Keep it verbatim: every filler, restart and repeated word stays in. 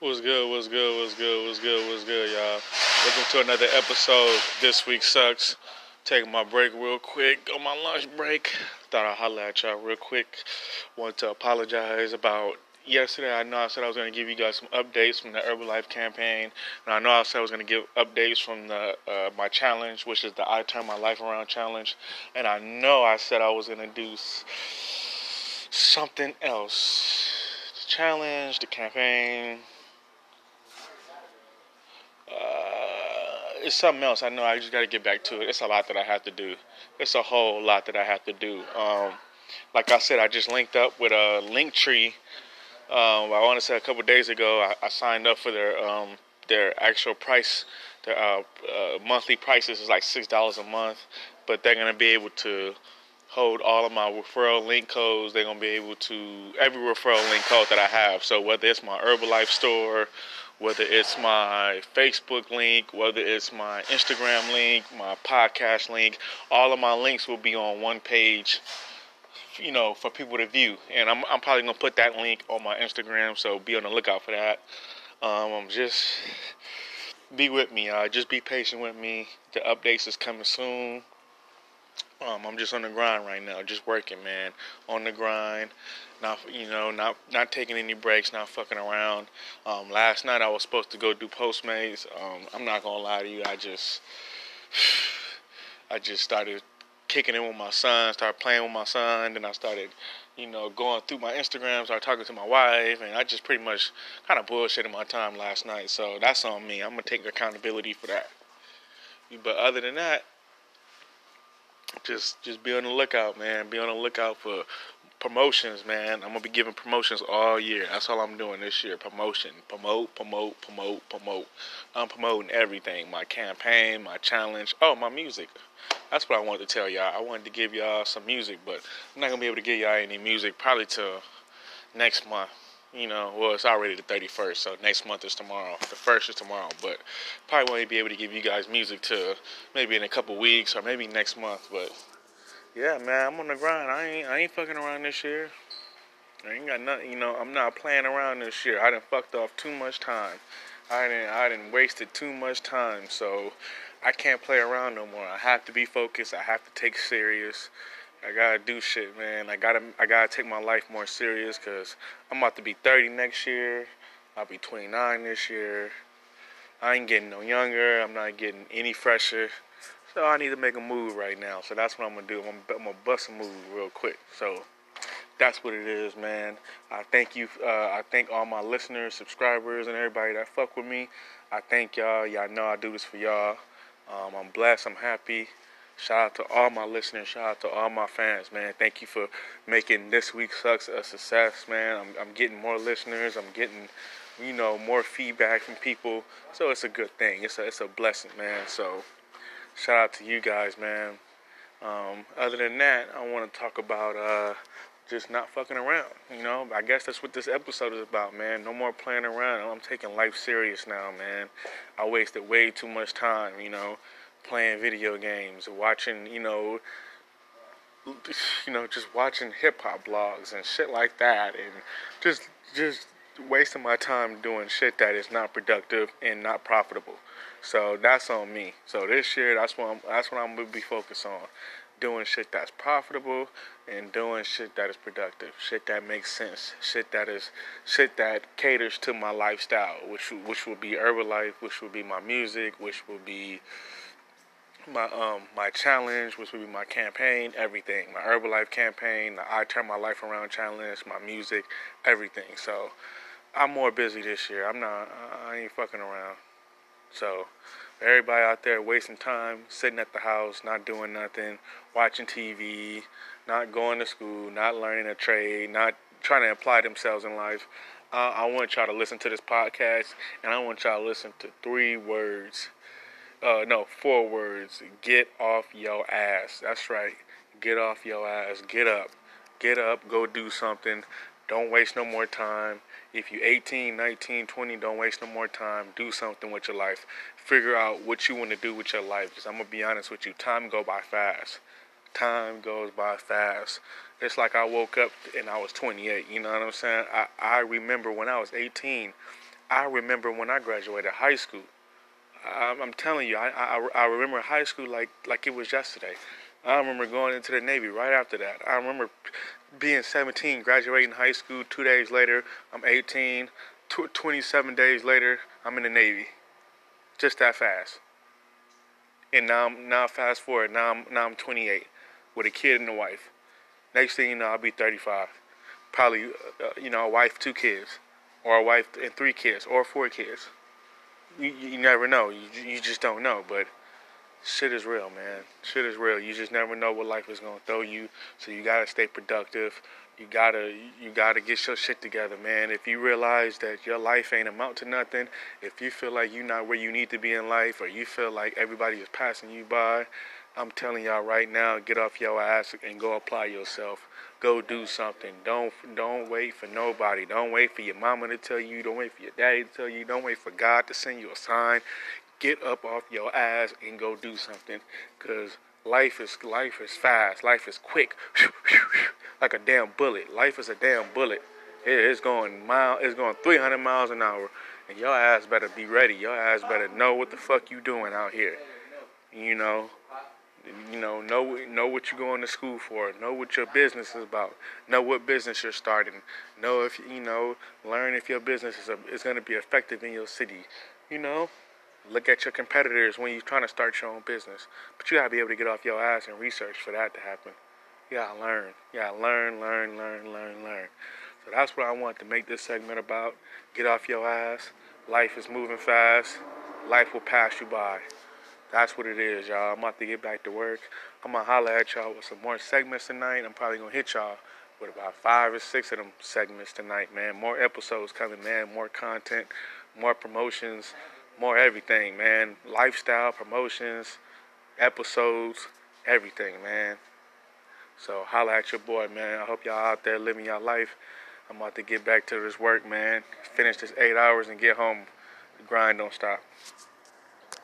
What's good, what's good, what's good, what's good, what's good, y'all? Welcome to another episode, This Week Sucks. Taking my break real quick, on my lunch break. Thought I'd holler at y'all real quick. Want to apologize about yesterday. I know I said I was going to give you guys some updates from the Herbalife campaign. And I know I said I was going to give updates from the uh, my challenge, which is the I Turn My Life Around challenge. And I know I said I was going to do s- something else. The challenge, the campaign. It's something else. I know I just got to get back to it. It's a lot that I have to do. It's a whole lot that I have to do. Um, like I said, I just linked up with a Linktree. Um, I want to say a couple days ago, I, I signed up for their um, their actual price. Their uh, uh, monthly prices is like six dollars a month, but they're going to be able to hold all of my referral link codes. They're going to be able to, every referral link code that I have. So whether it's my Herbalife store, whether it's my Facebook link, whether it's my Instagram link, my podcast link, all of my links will be on one page, you know, for people to view. And I'm, I'm probably going to put that link on my Instagram, so be on the lookout for that. Um, just be with me, y'all. Just be patient with me. The updates is coming soon. Um, I'm just on the grind right now, just working, man, on the grind, not, you know, not, not taking any breaks, not fucking around. Um, last night I was supposed to go do Postmates. Um, I'm not gonna lie to you. I just, I just started kicking in with my son, started playing with my son. Then I started, you know, going through my Instagram, started talking to my wife, and I just pretty much kind of bullshitted my time last night. So that's on me. I'm gonna take accountability for that. But other than that, Just just be on the lookout, man. Be on the lookout for promotions, man. I'm going to be giving promotions all year. That's all I'm doing this year. Promotion. Promote, promote, promote, promote. I'm promoting everything. My campaign, my challenge. Oh, my music. That's what I wanted to tell y'all. I wanted to give y'all some music, but I'm not going to be able to give y'all any music probably till next month. You know, well, it's already the thirty-first, so next month is tomorrow. The first is tomorrow, but probably won't be able to give you guys music till maybe in a couple weeks or maybe next month. But yeah, man, I'm on the grind. I ain't, I ain't fucking around this year. I ain't got nothing. You know, I'm not playing around this year. I done fucked off too much time. I didn't, I didn't wasted too much time. So I can't play around no more. I have to be focused. I have to take serious. I gotta do shit, man. I gotta, I gotta take my life more serious, cause I'm about to be thirty next year. I'll be twenty-nine this year. I ain't getting no younger. I'm not getting any fresher. So I need to make a move right now. So that's what I'm gonna do. I'm, I'm gonna bust a move real quick. So that's what it is, man. I thank you. Uh, I thank all my listeners, subscribers, and everybody that fuck with me. I thank y'all. Y'all know I do this for y'all. Um, I'm blessed. I'm happy. Shout out to all my listeners. Shout out to all my fans, man. Thank you for making This Week Sucks a success, man. I'm, I'm getting more listeners. I'm getting, you know, more feedback from people. So it's a good thing. It's a, it's a blessing, man. So shout out to you guys, man. Um, other than that, I want to talk about uh, just not fucking around. You know, I guess that's what this episode is about, man. No more playing around. I'm taking life serious now, man. I wasted way too much time, you know. Playing video games, watching, you know, you know, just watching hip hop blogs and shit like that, and just, just wasting my time doing shit that is not productive and not profitable. So that's on me. So this year, that's what I'm, that's what I'm gonna be focused on, doing shit that's profitable and doing shit that is productive, shit that makes sense, shit that is, shit that caters to my lifestyle, which, which will be Herbalife, which will be my music, which will be my um my challenge, which would be my campaign, everything, my Herbalife campaign, the I Turn My Life Around challenge, my music, everything. So I'm more busy this year. I'm not, I ain't fucking around. So everybody out there wasting time, sitting at the house, not doing nothing, watching T V, not going to school, not learning a trade, not trying to apply themselves in life, uh, I want y'all to listen to this podcast, and I want y'all to listen to three words. Uh, no, four words. Get off your ass. That's right. Get off your ass. Get up. Get up. Go do something. Don't waste no more time. If you're eighteen, nineteen, twenty, don't waste no more time. Do something with your life. Figure out what you want to do with your life. Because I'm going to be honest with you. Time go by fast. Time goes by fast. It's like I woke up and I was twenty-eight. You know what I'm saying? I, I remember when I was eighteen. I remember when I graduated high school. I'm, I'm telling you, I, I, I remember high school like, like it was yesterday. I remember going into the Navy right after that. I remember being seventeen, graduating high school. Two days later, I'm eighteen. Tw- twenty-seven days later, I'm in the Navy. Just that fast. And now, I'm, now fast forward, now I'm, now I'm twenty-eight with a kid and a wife. Next thing you know, I'll be thirty-five. Probably, uh, you know, a wife, two kids. Or a wife and three kids. Or four kids. You, you never know. You, you just don't know. But shit is real, man. Shit is real. You just never know what life is going to throw you. So you got to stay productive. You got to you gotta get your shit together, man. If you realize that your life ain't amount to nothing, if you feel like you're not where you need to be in life, or you feel like everybody is passing you by, I'm telling y'all right now, get off your ass and go apply yourself. Go do something. Don't don't wait for nobody. Don't wait for your mama to tell you. Don't wait for your daddy to tell you. Don't wait for God to send you a sign. Get up off your ass and go do something, because life is life is fast. Life is quick, like a damn bullet. Life is a damn bullet. It, it's going mile. It's going three hundred miles an hour, and your ass better be ready. Your ass better know what the fuck you doing out here. You know. You know, know know what you're going to school for. Know what your business is about. Know what business you're starting. Know if you know. Learn if your business is a, is going to be effective in your city. You know, look at your competitors when you're trying to start your own business. But you gotta be able to get off your ass and research for that to happen. You gotta learn. You gotta learn, learn, learn, learn, learn. So that's what I want to make this segment about. Get off your ass. Life is moving fast. Life will pass you by. That's what it is, y'all. I'm about to get back to work. I'm going to holler at y'all with some more segments tonight. I'm probably going to hit y'all with about five or six of them segments tonight, man. More episodes coming, man. More content, more promotions, more everything, man. Lifestyle, promotions, episodes, everything, man. So holler at your boy, man. I hope y'all out there living your life. I'm about to get back to this work, man. Finish this eight hours and get home. The grind don't stop.